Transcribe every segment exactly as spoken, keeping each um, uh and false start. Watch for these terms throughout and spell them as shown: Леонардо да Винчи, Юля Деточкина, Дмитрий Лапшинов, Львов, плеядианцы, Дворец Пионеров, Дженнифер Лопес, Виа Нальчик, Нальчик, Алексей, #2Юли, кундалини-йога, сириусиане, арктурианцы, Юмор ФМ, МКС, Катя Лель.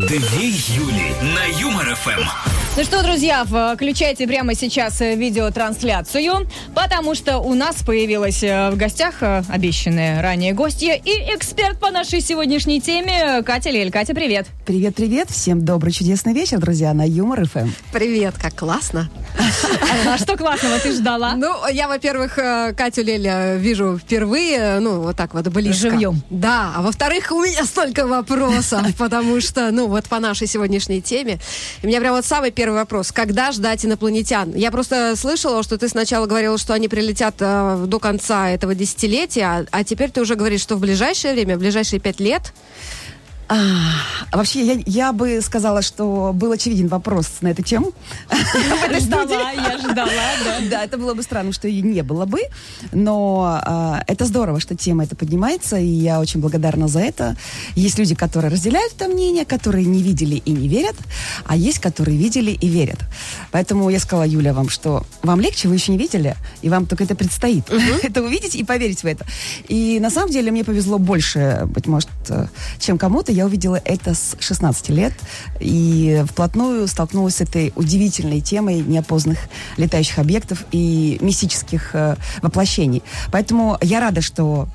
две Юли на Юмор ФМ. Ну что, друзья, включайте прямо сейчас видеотрансляцию, потому что у нас появилась в гостях обещанная ранее гостья и эксперт по нашей сегодняшней теме Катя Лель. Катя, привет. Привет-привет. Всем добрый, чудесный вечер, друзья, на Юмор ФМ. Привет, как классно. А что классного ты ждала? Ну, я, во-первых, Катю Лель вижу впервые, ну, вот так вот, близко. Живьем. Да, а во-вторых, у меня столько вопросов, потому что, ну, вот по нашей сегодняшней теме. У меня прям вот самый первый вопрос. Когда ждать инопланетян? Я просто слышала, что ты сначала говорила, что они прилетят э, до конца этого десятилетия, а, а теперь ты уже говоришь, что в ближайшее время, в ближайшие пять лет... А, вообще, я, я бы сказала, что был очевиден вопрос на эту тему. Я ждала, я ждала, да. Да, это было бы странно, что ее не было бы, но а, это здорово, что тема эта поднимается, и я очень благодарна за это. Есть люди, которые разделяют это мнение, которые не видели и не верят, а есть, которые видели и верят. Поэтому я сказала, Юля, вам, что вам легче, вы еще не видели, и вам только это предстоит. Это увидеть и поверить в это. И на самом деле мне повезло больше, быть может, чем кому-то. Я увидела это с шестнадцати лет и вплотную столкнулась с этой удивительной темой неопознанных летающих объектов и мистических э, воплощений. Поэтому я рада, что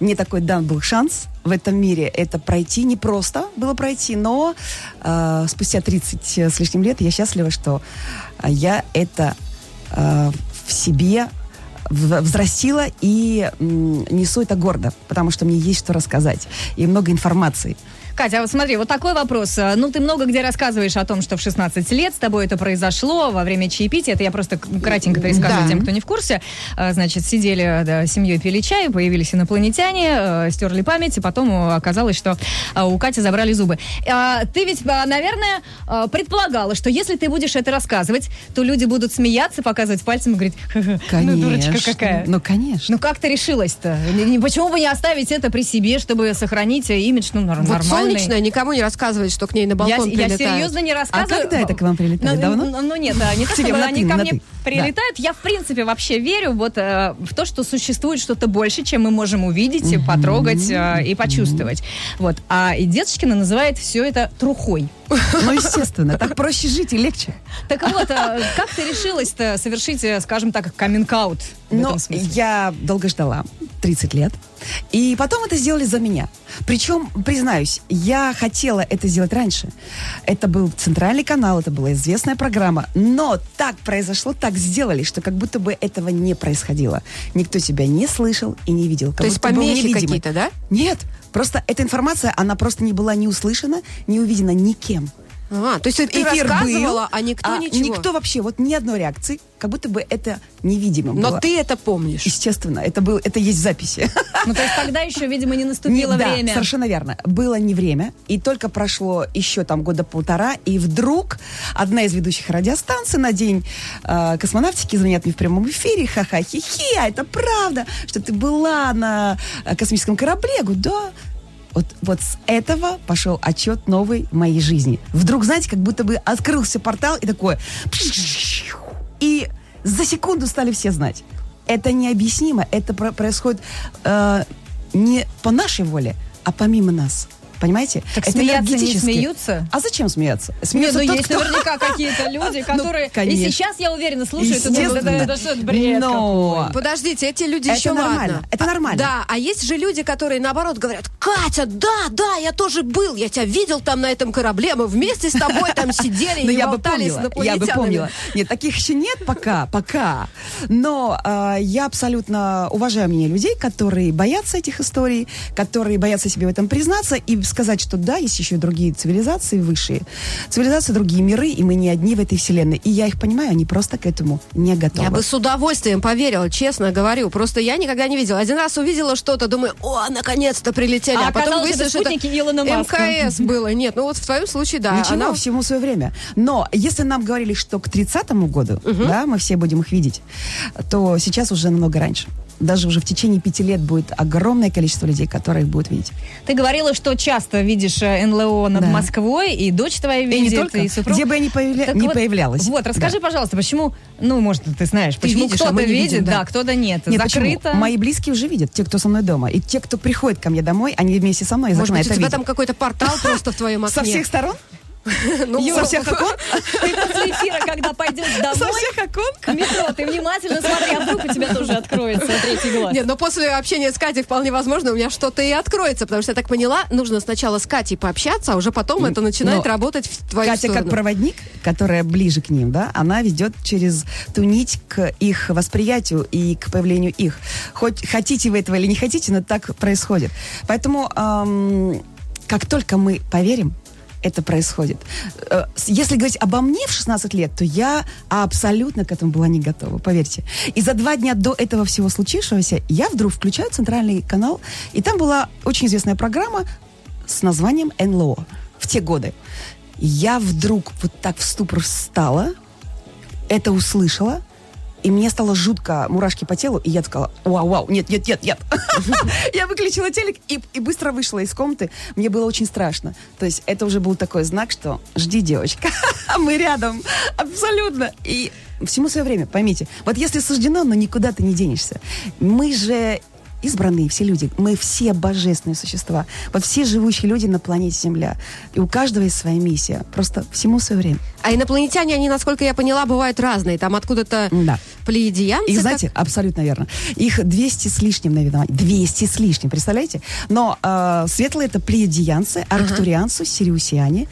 мне такой дан был шанс в этом мире это пройти. Не просто было пройти, но э, спустя тридцать с лишним лет я счастлива, что я это э, в себе взрастила и м, несу это гордо, потому что мне есть что рассказать и много информации. Катя, а вот смотри, вот такой вопрос. Ну, ты много где рассказываешь о том, что в шестнадцать лет с тобой это произошло во время чаепития. Это я просто кратенько перескажу, да, тем, кто не в курсе. Значит, сидели, да, с семьей, пили чай, появились инопланетяне, стерли память, и потом оказалось, что у Кати забрали зубы. Ты ведь, наверное, предполагала, что если ты будешь это рассказывать, то люди будут смеяться, показывать пальцем и говорить, ха-ха, ну, дурочка какая. Ну, конечно. Ну, как ты решилась-то? Почему бы не оставить это при себе, чтобы сохранить имидж, ну, нормально? Лично никому не рассказывает, что к ней на балкон я, прилетают. Я серьезно не рассказываю. А когда это к вам прилетает? Давно? Ну, ну нет, не так, чтобы они ко мне прилетают. Да. Я, в принципе, вообще верю вот, э, в то, что существует что-то больше, чем мы можем увидеть, mm-hmm. потрогать э, и почувствовать. Mm-hmm. Вот. А и Деточкина называет все это трухой. Ну, естественно, так проще жить и легче. Так вот, как ты решилась-то совершить, скажем так, каминг-аут? Ну, я долго ждала, тридцать лет. И потом это сделали за меня. Причем, признаюсь, я хотела это сделать раньше. Это был центральный канал, это была известная программа. Но так произошло, так сделали, что как будто бы этого не происходило. Никто тебя не слышал и не видел. Как То есть помехи какие-то, да? Нет, просто эта информация, она просто не была не услышана, не увидена никем. А, то есть ты эфир рассказывала, был, а никто а ничего? Никто вообще, вот ни одной реакции, как будто бы это невидимо было. Но ты это помнишь? Естественно, это, был, это есть записи. Ну, то есть тогда еще, видимо, не наступило не, время. Да, совершенно верно. Было не время, и только прошло еще там года полтора, и вдруг одна из ведущих радиостанций на день э, космонавтики звонят мне в прямом эфире, ха-ха, хи-хи, а это правда, что ты была на космическом корабле, я говорю, да. Вот, вот с этого пошел отчет новой моей жизни. Вдруг, знаете, как будто бы открылся портал и такое... И за секунду стали все знать. Это необъяснимо. Это про- происходит э, не по нашей воле, а помимо нас. Понимаете? Так это смеяться не смеются? А зачем смеяться? Смеются не, ну, тот, есть кто... наверняка какие-то люди, которые... Ну, и сейчас, я уверена, слушают и думают, да, это что, это бред. Но... Подождите, эти люди это еще нормально. Ладно. Это нормально. А, да, а есть же люди, которые наоборот говорят, Катя, да, да, я тоже был, я тебя видел там на этом корабле, мы вместе с тобой там сидели и болтали с инопланетянами. Я бы помнила. Нет, таких еще нет пока, пока. Но я абсолютно уважаю мнение людей, которые боятся этих историй, которые боятся себе в этом признаться и сказать, что да, есть еще другие цивилизации высшие, цивилизации, другие миры, и мы не одни в этой вселенной. И я их понимаю, они просто к этому не готовы. Я бы с удовольствием поверила, честно говорю. Просто я никогда не видела. Один раз увидела что-то, думаю, о, наконец-то прилетели. А, а потом выяснилось, что МКС было. Нет, ну вот в твоем случае, да. Ничего, она... всему свое время. Но если нам говорили, что к тридцатому году, угу, да, мы все будем их видеть, то сейчас уже намного раньше. даже уже в течение пяти лет будет огромное количество людей, которые их будут видеть. Ты говорила, что часто видишь эн эл о над да. Москвой, и дочь твоя видит, и, не только, и супруг. Где бы я ни, появля... не вот, появлялась. Вот, расскажи, да. пожалуйста, почему, ну, может, ты знаешь, ты почему видишь, кто-то а видит, видим, да, да, кто-то нет. нет Закрыто. Почему? Мои близкие уже видят, те, кто со мной дома. И те, кто приходит ко мне домой, они вместе со мной из окна это видят. Может быть, у тебя там какой-то портал просто в твоем окне? Со всех сторон? Ну, Юра, со всех окон? Ты после эфира, когда пойдешь домой, к метро, ты внимательно смотри, а вдруг у тебя тоже откроется третий глаз. Нет, но после общения с Катей вполне возможно у меня что-то и откроется, потому что я так поняла, нужно сначала с Катей пообщаться, а уже потом это начинает но работать в твою Катя сторону. Катя как проводник, которая ближе к ним, да, она ведет через ту нить к их восприятию и к появлению их. Хоть хотите вы этого или не хотите, но так происходит. Поэтому эм, как только мы поверим, это происходит. Если говорить обо мне в шестнадцать лет, то я абсолютно к этому была не готова, поверьте. И за два дня до этого всего случившегося я вдруг включаю центральный канал, и там была очень известная программа с названием эн эл о в те годы. Я вдруг вот так в ступор встала, это услышала, и мне стало жутко, мурашки по телу, и я сказала: вау-вау, нет-нет-нет-нет. Я выключила телек и, и быстро вышла из комнаты. Мне было очень страшно. То есть это уже был такой знак, что жди, девочка, мы рядом. Абсолютно. И всему свое время, поймите. Вот если суждено, но никуда ты не денешься. Мы же избранные все люди. Мы все божественные существа. Вот все живущие люди на планете Земля. И у каждого есть своя миссия. Просто всему свое время. А инопланетяне, они, насколько я поняла, бывают разные. Там откуда-то да. плеядианцы. И знаете, как... абсолютно верно. Их двести с лишним, наверное. двести с лишним, представляете? Но э, светлые это плеядианцы, арктурианцы, ага. сириусиане,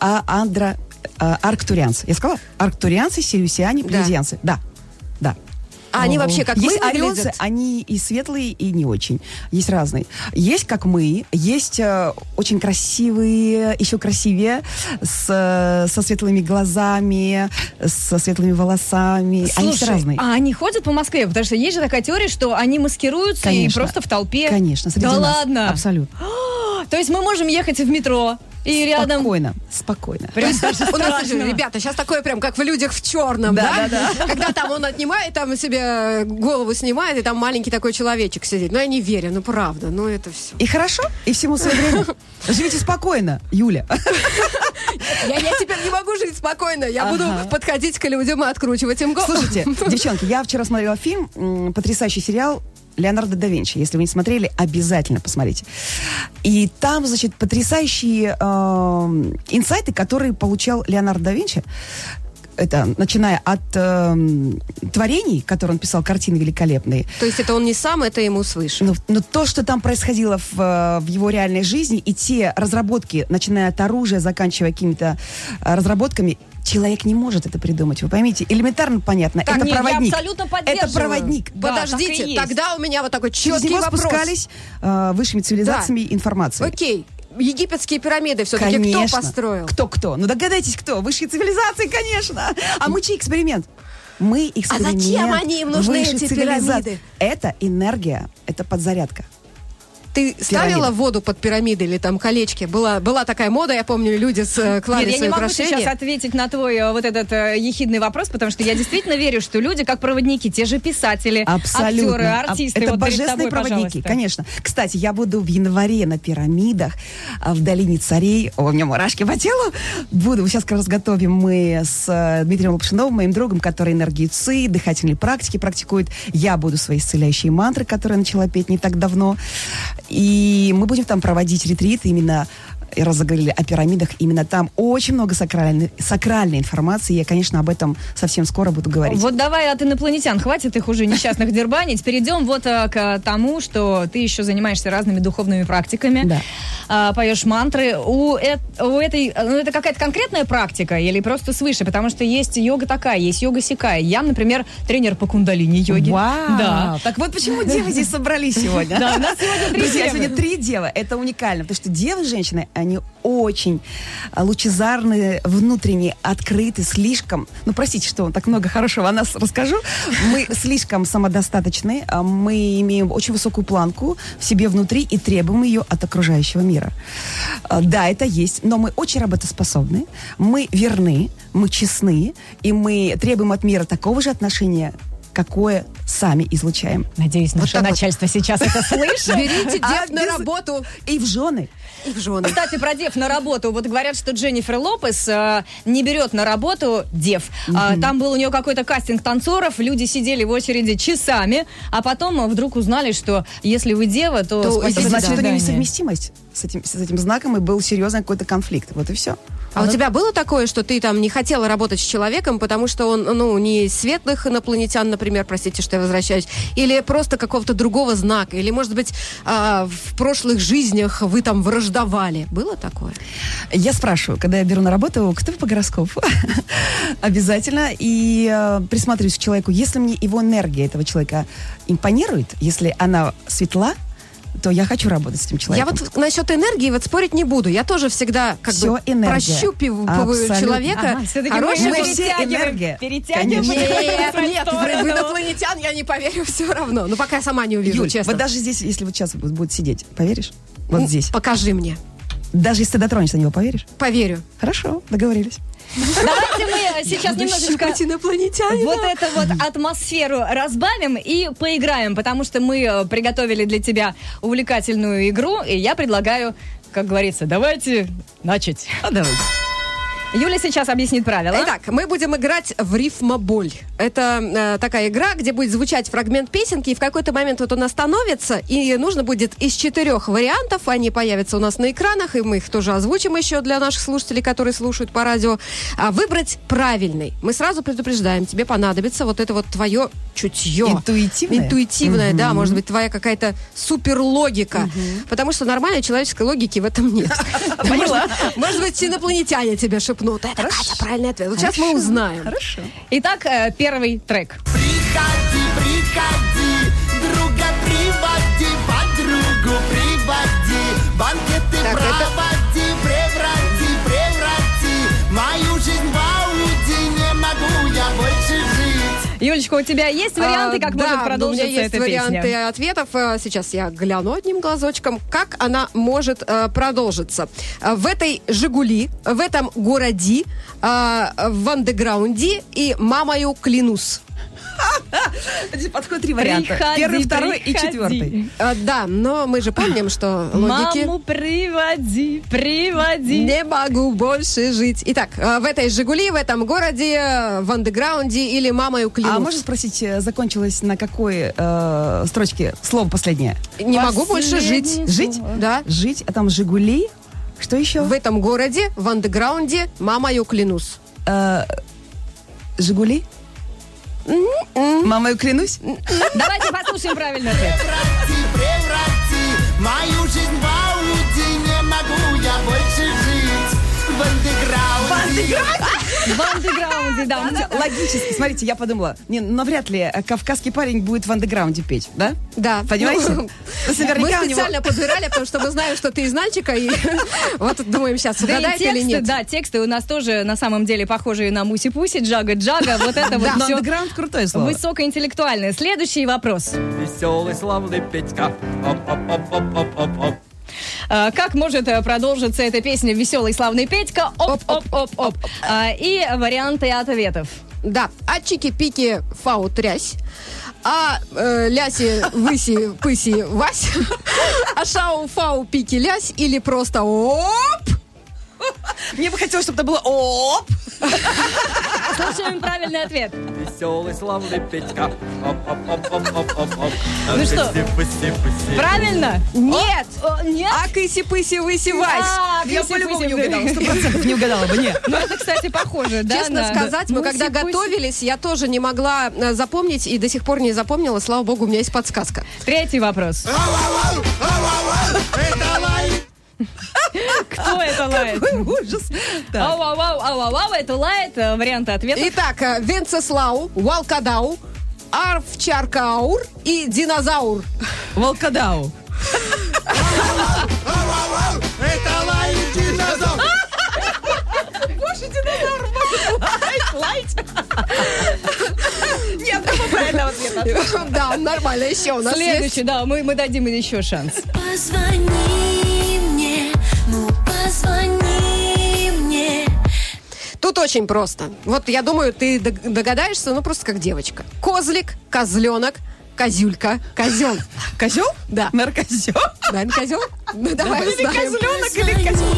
а, андро... А, арктурианцы. Я сказала? Арктурианцы, сириусиане, плеядианцы. Да. Да. А О-о-о. они вообще как есть мы орёнцы, выглядят? Они и светлые, и не очень. Есть разные. Есть как мы, есть э, очень красивые, еще красивее, с, э, со светлыми глазами, со светлыми волосами. Слушай, они все разные. А они ходят по Москве? Потому что есть же такая теория, что они маскируются конечно, и просто в толпе. Конечно, среди да нас. Ладно? Абсолютно. То есть мы можем ехать в метро? И рядом... Спокойно, спокойно. У нас, ребята, сейчас такое прям, как в «Людях в черном», да? да? да. Когда там он отнимает, там себе голову снимает, и там маленький такой человечек сидит. Ну, я не верю, ну, правда, ну, это все. И хорошо, и всему свое время. Живите спокойно, Юля. Я, я теперь не могу жить спокойно. Я ага. буду подходить к людям и откручивать им голову. Слушайте, девчонки, я вчера смотрела фильм, м- потрясающий сериал, Леонардо да Винчи. Если вы не смотрели, обязательно посмотрите. И там, значит, потрясающие э, инсайты, которые получал Леонардо да Винчи. Это, начиная от э, творений, которые он писал, картины великолепные. То есть это он не сам, это ему свыше. Но, но то, что там происходило в, в его реальной жизни, и те разработки, начиная от оружия, заканчивая какими-то разработками, человек не может это придумать, вы поймите. Элементарно понятно. Так, это нет, проводник. Я абсолютно поддерживаю. Это проводник. Да, подождите, тогда у меня вот такой четкий вопрос. Через него спускались э, высшими цивилизациями да. информации. Окей. Египетские пирамиды все-таки конечно. Кто построил? Кто-кто? Ну догадайтесь, кто? Высшие цивилизации, конечно. А мы чей эксперимент? Мы эксперимент. А зачем они им нужны, эти пирамиды? Это энергия, это подзарядка. Ты ставила пирамиды. Воду под пирамиды или там колечки? Была, была такая мода, я помню, люди с, клали Нет, свои украшения. Я не могу сейчас ответить на твой вот этот э, ехидный вопрос, потому что я действительно верю, что люди, как проводники, те же писатели, абсолютно. Актеры, артисты. Это вот божественные тобой, проводники, пожалуйста. Конечно. Кстати, я буду в январе на пирамидах в Долине Царей. О, у меня мурашки по телу. Буду. Сейчас как раз готовим мы с Дмитрием Лапшиновым, моим другом, который энергицы, дыхательные практики практикует. Я буду свои исцеляющие мантры, которые я начала петь не так давно. И мы будем там проводить ретрит, именно разговаривали о пирамидах, именно там очень много сакральной, сакральной информации, я, конечно, об этом совсем скоро буду говорить. Вот давай от инопланетян, хватит их уже несчастных дербанить, перейдем вот к тому, что ты еще занимаешься разными духовными практиками, да. поешь мантры. У, э, у этой, ну, это какая-то конкретная практика или просто свыше? Потому что есть йога такая, есть йога сякая. Я, например, тренер по кундалини-йоге. Вау! Да. Так вот почему девы здесь собрались сегодня? Да, у нас сегодня три девы. Сегодня три девы, это уникально, потому что девы-женщины, они очень лучезарные, внутренние, открыты, слишком... Ну, простите, что так много хорошего о нас расскажу. Мы слишком самодостаточны, мы имеем очень высокую планку в себе внутри и требуем ее от окружающего мира. Да, это есть, но мы очень работоспособны, мы верны, мы честны, и мы требуем от мира такого же отношения какое сами излучаем. Надеюсь, наше вот начальство вот. сейчас это слышит. Берите дев на работу. И в жены. И в жены. Кстати, про дев на работу. Вот говорят, что Дженнифер Лопес э, не берет на работу дев. Mm-hmm. А, там был у нее какой-то кастинг танцоров, люди сидели в очереди часами, а потом вдруг узнали, что если вы дева, то... то спасибо, значит, это несовместимость с этим, с этим знаком, и был серьезный какой-то конфликт. Вот и все. А, а у вот... тебя было такое, что ты там не хотела работать с человеком, потому что он, ну, не светлых инопланетян, например, простите, что я возвращаюсь, или просто какого-то другого знака, или, может быть, э, в прошлых жизнях вы там враждовали? Было такое? Я спрашиваю, когда я беру на работу, кто по гороскопу? Обязательно. И э, присматриваюсь к человеку. Если мне его энергия этого человека импонирует, если она светла, то я хочу работать с этим человеком. Я вот насчет энергии вот спорить не буду. Я тоже всегда как все бы энергия. прощупываю Абсолютно. человека. Ага. Хороший, мы все энергия. Перетягиваем. Нет, нет, в инопланетян я не поверю все равно. Ну, пока я сама не увижу, Юль, честно. Вот даже здесь, если вот сейчас будет сидеть, поверишь? Вот ну, здесь. Покажи мне. Даже если ты дотронешься на него, поверишь? Поверю. Хорошо, договорились. Давайте мы сейчас немножечко вот эту вот атмосферу разбавим и поиграем, потому что мы приготовили для тебя увлекательную игру, и я предлагаю, как говорится, давайте начать. А давайте. Юля сейчас объяснит правила. Итак, мы будем играть в рифмоболь. Это э, такая игра, где будет звучать фрагмент песенки, и в какой-то момент вот он остановится, и нужно будет из четырех вариантов, они появятся у нас на экранах, и мы их тоже озвучим еще для наших слушателей, которые слушают по радио, выбрать правильный. Мы сразу предупреждаем, тебе понадобится вот это вот твое чутье. Интуитивное? Интуитивное, mm-hmm. да, может быть, твоя какая-то суперлогика, mm-hmm. потому что нормальной человеческой логики в этом нет. Может быть, инопланетяне тебе шепнут. Ну, это, Катя, правильный ответ. Вот сейчас мы узнаем. Хорошо. Итак, э, первый трек. Приходи, приходи, друга приводи, подругу приводи, банкеты так, проводи, это... преврати, преврати, мою жизнь в ауди, не могу я больше жить. Юлечка, у тебя есть варианты, как а, может да, продолжиться эта песня? Да, у меня есть варианты песня. Ответов. Сейчас я гляну одним глазочком, как она может э, продолжиться. В этой «Жигули», в этом «Городи», э, в «Андеграунде» и «Мамою клянусь». Подходит три варианта. Приходи, первый, второй приходи. И четвертый. А, да, но мы же помним, что логики... Маму приводи, приводи. Не могу больше жить. Итак, в этой «Жигули», в этом «Городе», в «Андеграунде» или «Мамою клянусь». А можно спросить, закончилось на какой э, строчке слово последнее? Не последнее могу больше жить. Жить? Да. Жить, а там «Жигули». Что еще? В этом «Городе», в «Андеграунде», «Мамою клянусь». Э, «Жигули»? Mm-hmm. Мамою клянусь. Mm-hmm. Давайте послушаем правильно. Преврати, преврати мою жизнь в ауди, не могу я больше жить. В андеграунде. В андеграунде, да. Логически. Смотрите, я подумала, не, навряд ли кавказский парень будет в андеграунде петь, да? Да. Понимаете? Ну, мы специально него... подбирали, потому что мы знаем, что ты из Нальчика, и вот думаем сейчас, угадает да или нет. Да, тексты у нас тоже на самом деле похожие на муси-пуси, джага-джага, вот это вот все. Андеграунд крутое слово. Высокоинтеллектуальное. Следующий вопрос. Веселый, славный Петька. Оп-оп-оп-оп-оп-оп-оп. Как может продолжиться эта песня «Веселый славный Петька»? Оп-оп-оп-оп. И варианты ответов. Да. А чики-пики, фау, трясь. А э, ляси, выси, пыси, вась. А шау, фау, пики, лясь. Или просто оп. Мне бы хотелось, чтобы это было оп. Слушаем правильный ответ. Веселый, славный Петька. Оп-оп-оп-оп-оп-оп-оп. Ну что, правильно? Нет. Нет. А кыси-пыси, высевась. Я по-любому не угадала. Сто процентов не угадала бы, нет. Ну это, кстати, похоже, да? Честно сказать, мы когда готовились, я тоже не могла запомнить и до сих пор не запомнила. Слава богу, у меня есть подсказка. Третий вопрос. Кто это лает? Какой ужас. Ау-ау-ау, ау-ау-ау, это лает. Варианты ответа. Итак, Венцеслау, Валкадау, Арфчаркаур и Динозаур. Валкадау. Ау-ау-ау, это лает динозавр. Боже, динозавр может лаять. Нет, кому правильного ответа? Да, нормально, еще у нас есть. Следующий, да, мы дадим еще шанс. Позвони. Позвони мне. Тут очень просто. Вот я думаю, ты догадаешься, ну просто как девочка. Козлик, козленок, козюлька, козел. Козел? Да. Наркозел? Да, наркозел? Ну давай узнаем. Козленок или козел?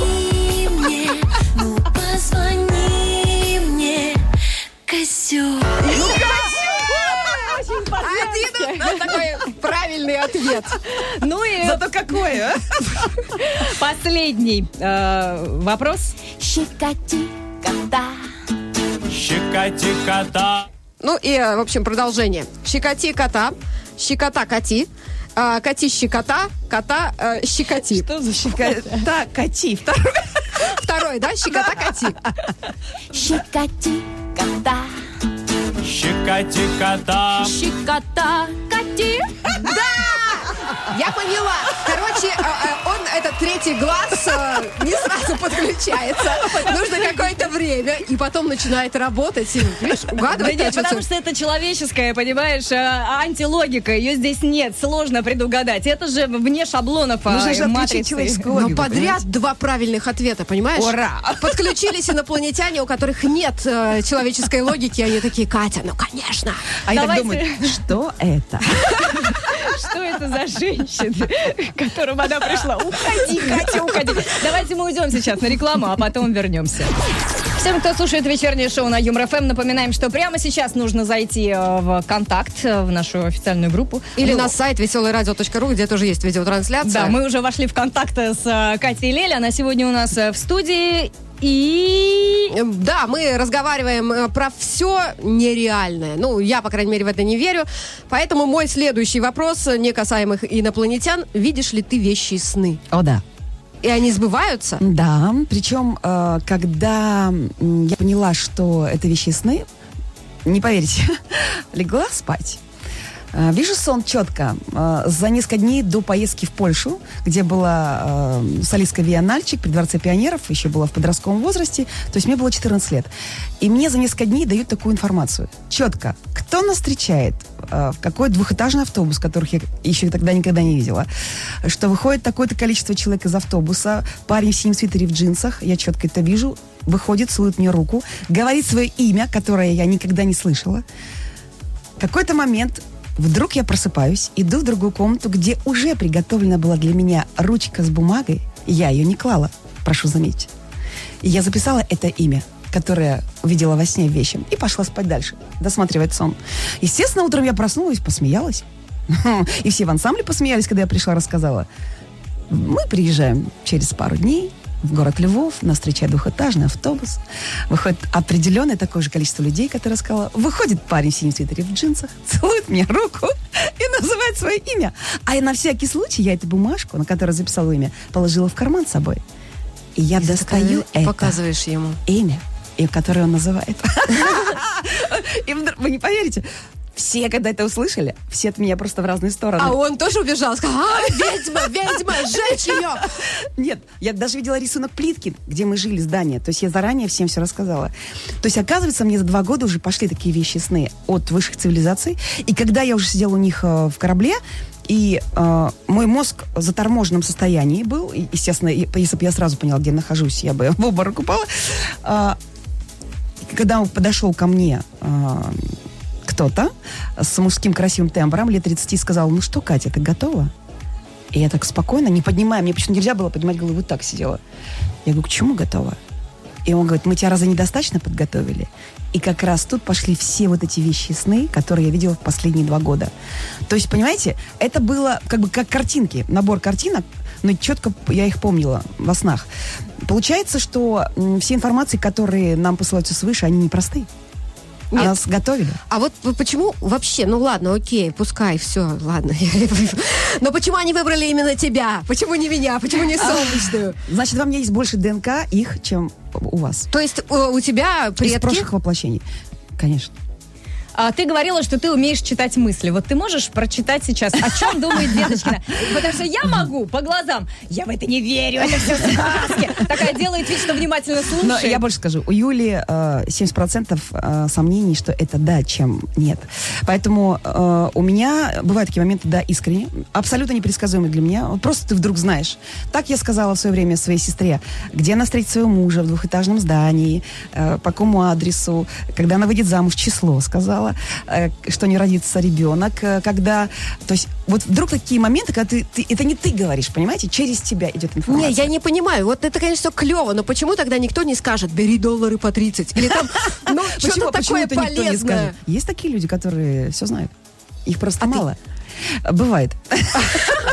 Позвони мне, козел. Один такой правильный ответ. Ну и... Зато какой, а? Последний э, вопрос. Щекоти кота. Щекоти кота. Ну и, в общем, продолжение. Щекоти кота. Щекота коти. Э, коти щекота. Кота э, щекоти. Что за щекота коти? Второй, Второй да? Щекота коти. Щекоти кота. Щекоти кота. Щекота коти. Да! Я поняла. Короче, он, этот третий глаз, не сразу подключается. Нужно какое-то время. И потом начинает работать. И, видишь, угадывать. Да нет, потому что это человеческое, понимаешь, антилогика. Ее здесь нет. Сложно предугадать. Это же вне шаблонов матрицы. Нужно отличить человеческую логику. Но подряд понимаете? Два правильных ответа, понимаешь? Ура! Подключились инопланетяне, у которых нет человеческой логики. Они такие, Катя, ну, конечно. А давайте... я так думаю, что это? Что это за женщина, к которым она пришла? Уходи, Катя, уходи. Давайте мы уйдем сейчас на рекламу, а потом вернемся. Всем, кто слушает вечернее шоу на Юмор ФМ, напоминаем, что прямо сейчас нужно зайти в «Контакт», в нашу официальную группу. Или ну, на сайт веселое радио точка ру, где тоже есть видеотрансляция. Да, мы уже вошли в «Контакт» с Катей Лель. Она сегодня у нас в студии. И... Да, мы разговариваем про все нереальное. Ну, я, по крайней мере, в это не верю. Поэтому мой следующий вопрос, не касаемых инопланетян. Видишь ли ты вещи и сны? О, да. И они сбываются? Да, причем, когда я поняла, что это вещи и сны, не поверите, легла спать. Вижу сон четко. За несколько дней до поездки в Польшу, где была э, солистка Виа Нальчик при Дворце Пионеров, еще была в подростковом возрасте, то есть мне было четырнадцать лет. И мне за несколько дней дают такую информацию. Четко. Кто нас встречает? Э, в какой двухэтажный автобус, которых я еще тогда никогда не видела. Что выходит такое-то количество человек из автобуса. Парень в синем свитере в джинсах. Я четко это вижу. Выходит, целует мне руку. Говорит свое имя, которое я никогда не слышала. В какой-то момент... Вдруг я просыпаюсь, иду в другую комнату, где уже приготовлена была для меня ручка с бумагой. Я ее не клала, прошу заметить. И я записала это имя, которое увидела во сне вещем, и пошла спать дальше, досматривать сон. Естественно, утром я проснулась, посмеялась. И все в ансамбле посмеялись, когда я пришла, рассказала. Мы приезжаем через пару дней в город Львов, нас встречает двухэтажный автобус. Выходит определенное такое же количество людей, которые сказала. Выходит парень в синем свитере в джинсах, целует мне руку и называет свое имя. А я на всякий случай, я эту бумажку, на которой записала имя, положила в карман с собой. И я и достаю это показываешь ему. Имя, которое он называет. Вы не поверите. Все, когда это услышали, все от меня просто в разные стороны. А он тоже убежал, сказал, а, ведьма, ведьма, сжечь ее! Нет, я даже видела рисунок плитки, где мы жили, здание. То есть я заранее всем все рассказала. То есть, оказывается, мне за два года уже пошли такие вещи сны от высших цивилизаций. И когда я уже сидела у них э, в корабле, и э, мой мозг в заторможенном состоянии был, и, естественно, если бы я сразу поняла, где я нахожусь, я бы в обморок упала. Э, когда он подошел ко мне... Э, кто-то с мужским красивым тембром лет тридцати сказал, ну что, Катя, ты готова? И я так спокойно, не поднимая, мне почему-то нельзя было поднимать голову, так сидела. Я говорю, к чему готова? И он говорит, мы тебя разве недостаточно подготовили? И как раз тут пошли все вот эти вещи и сны, которые я видела в последние два года. То есть, понимаете, это было как бы как картинки, набор картинок, но четко я их помнила во снах. Получается, что все информации, которые нам посылаются свыше, они непростые. Нет. Нас готовили. А вот почему вообще, ну ладно, окей, пускай, все, ладно. Но почему они выбрали именно тебя? Почему не меня? Почему не солнечную? Значит, во мне есть больше ДНК их, чем у вас. То есть у тебя предки? Из прошлых воплощений, конечно. А, ты говорила, что ты умеешь читать мысли. Вот ты можешь прочитать сейчас, о чем думает Деточкина? Потому что я могу по глазам. Я в это не верю, это все сказки. Такая делает вид, что внимательно слушает. Но я больше скажу. У Юли э, семьдесят процентов э, сомнений, что это да, чем нет. Поэтому э, у меня бывают такие моменты, да, искренне. Абсолютно непредсказуемые для меня. Вот просто ты вдруг знаешь. Так я сказала в свое время своей сестре. Где она встретит своего мужа в двухэтажном здании, э, по какому адресу, когда она выйдет замуж, число сказала, что не родится ребенок, когда... То есть вот вдруг такие моменты, когда ты, ты... Это не ты говоришь, понимаете? Через тебя идет информация. Не, я не понимаю. Вот это, конечно, все клево, но почему тогда никто не скажет, бери доллары по тридцать? Или там, ну, что-то такое полезное. Есть такие люди, которые все знают. Их просто мало. Бывает.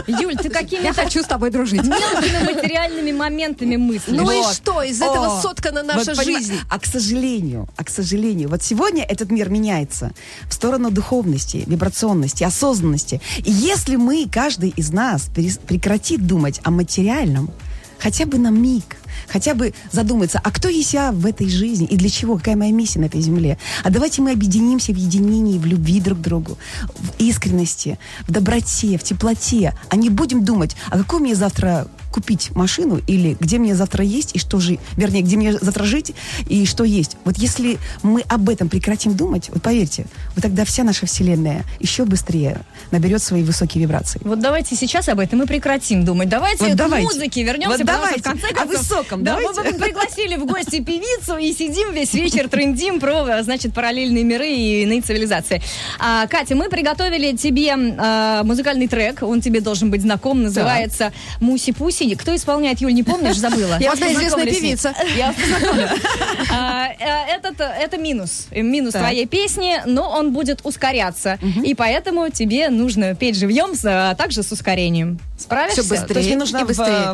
Юль, ты какими... Я хочу с тобой дружить. Мелкими материальными моментами мысли. Ну вот. И что? Из этого О, соткана наша вот, жизнь. А к сожалению, а к сожалению, вот сегодня этот мир меняется в сторону духовности, вибрационности, осознанности. И если мы, каждый из нас, перес- прекратит думать о материальном, хотя бы на миг, хотя бы задуматься, а кто есть я в этой жизни и для чего, какая моя миссия на этой земле? А давайте мы объединимся в единении, в любви друг к другу, в искренности, в доброте, в теплоте, а не будем думать, а какую мне завтра купить машину или где мне завтра есть и что жить, вернее, где мне завтра жить и что есть. Вот если мы об этом прекратим думать, вот поверьте, вот тогда вся наша вселенная еще быстрее наберет свои высокие вибрации. Вот давайте сейчас об этом и прекратим думать. Давайте вот к давайте. музыке вернемся, вот давайте. В конце концов... А вы Да, мы пригласили в гости певицу и сидим весь вечер, трындим про, значит, параллельные миры и иные цивилизации. А, Катя, мы приготовили тебе а, музыкальный трек, он тебе должен быть знаком, называется да. «Муси-пуси». Кто исполняет, Юль, не помнишь, забыла? Я одна известная певица. Я Это минус, минус твоей песни, но он будет ускоряться, и поэтому тебе нужно петь живьем, а также с ускорением. Справишься? Все быстрее. То есть мне нужно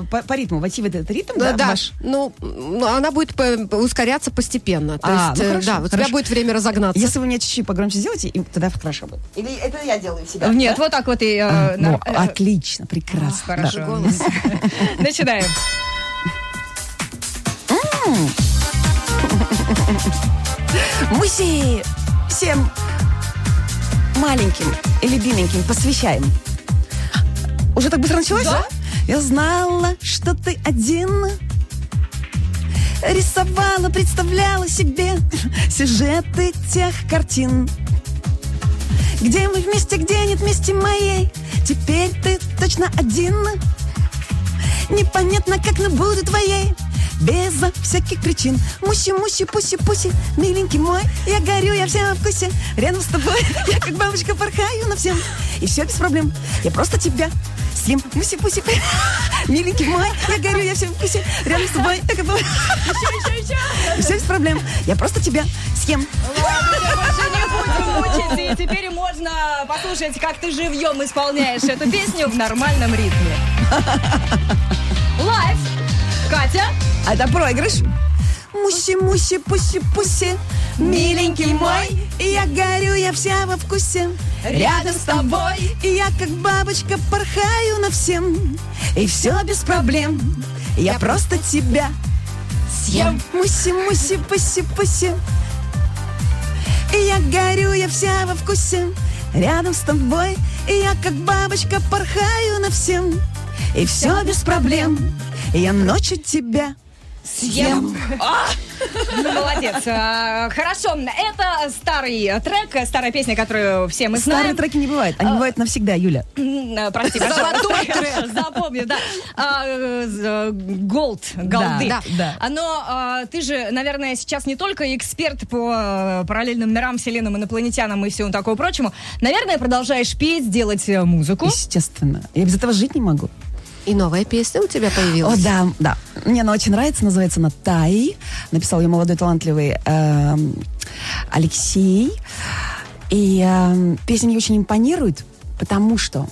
по ритму войти в этот ритм, да? Да, ну, она будет по- ускоряться постепенно. То а, есть, ну, хорошо, да, у тебя будет время разогнаться. Если вы мне чуть-чуть погромче сделаете, тогда хорошо будет. Или это я делаю себя? Нет, да? Вот так вот и... А, э, ну, э, отлично, прекрасно. А, хорошо. Голос. Начинаем. Муси всем маленьким и любименьким посвящаем. Уже так быстро началось? Да. Я знала, что ты один... Рисовала, представляла себе сюжеты тех картин. Где мы вместе, где нет вместе моей. Теперь ты точно один. Непонятно, как но буду твоей. Без всяких причин. Муси, муси, пуси, пуси, миленький мой. Я горю, я вся во вкусе. Рядом с тобой я как бабочка порхаю на всем. И все без проблем. Я просто тебя съем. Муси, пуси, пуси. Миленький мой, я горю, я всем вкусе. Рядом с тобой, я как бы... Еще, еще, еще. И все без проблем. Я просто тебя съем. Ладно, я больше не буду мучиться. И теперь можно послушать, как ты живьем исполняешь эту песню в нормальном ритме. Лайф. Катя. А это проигрыш. Муси, муси, пуси, пуси, миленький мой. И я горю, я вся во вкусе. Рядом с тобой. И я как бабочка порхаю на всем. И все без проблем. Я, я просто тебя съем. Муси, муси, пуси, пуси. И я горю, я вся во вкусе. Рядом с тобой. И я как бабочка порхаю на всем. И все без проблем. Я ночью тебя съем. А! Ну, молодец. А, хорошо. Это старый трек, старая песня, которую все мы знаем. Старые треки не бывают. Они а, бывают навсегда, Юля. Прости, пожалуйста. Запомни, да. Голд. Голды. Но ты же, наверное, сейчас не только эксперт по параллельным мирам, вселенным, инопланетянам и всему такому прочему. Наверное, продолжаешь петь, делать музыку. Естественно. Я без этого жить не могу. И новая песня у тебя появилась. О, да, да. Мне она очень нравится. Называется она «Тай». Написал ее молодой, талантливый э, Алексей. И э, песня мне очень импонирует, потому что,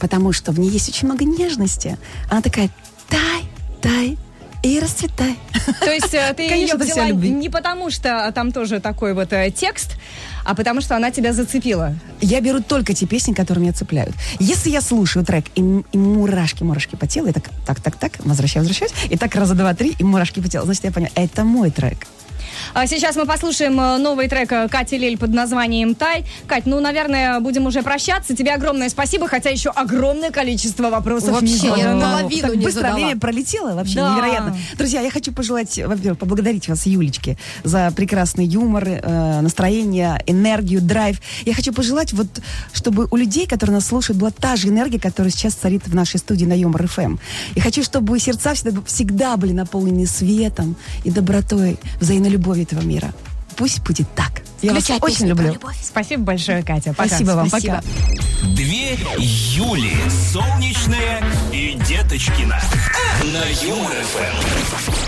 потому что в ней есть очень много нежности. Она такая «Тай, тай». И расцветай. То есть ты ее взяла не потому, что там тоже такой вот э, текст, а потому, что она тебя зацепила. Я беру только те песни, которые меня цепляют. Если я слушаю трек, и, и мурашки-мурашки по телу, и так, так, так, так, возвращаюсь, возвращаюсь, и так раза два-три, и мурашки по телу, значит, я поняла, это мой трек. Сейчас мы послушаем новый трек Кати Лель под названием «Тай». Кать, ну, наверное, будем уже прощаться. Тебе огромное спасибо, хотя еще огромное количество вопросов. Вообще, не я половину не быстро задала. Время пролетело, вообще да. невероятно. Друзья, я хочу пожелать, во-первых, поблагодарить вас, Юлечке, за прекрасный юмор, настроение, энергию, драйв. Я хочу пожелать, вот, чтобы у людей, которые нас слушают, была та же энергия, которая сейчас царит в нашей студии на Юмор эф эм. И хочу, чтобы сердца всегда, всегда были наполнены светом и добротой, взаимной любовью этого мира. Пусть будет так. Я Включай вас очень люблю. Спасибо большое, Катя. Пока. Спасибо вам. Спасибо. Пока. Две Юли. Солнечная и Деточкина. На Юмор эф эм.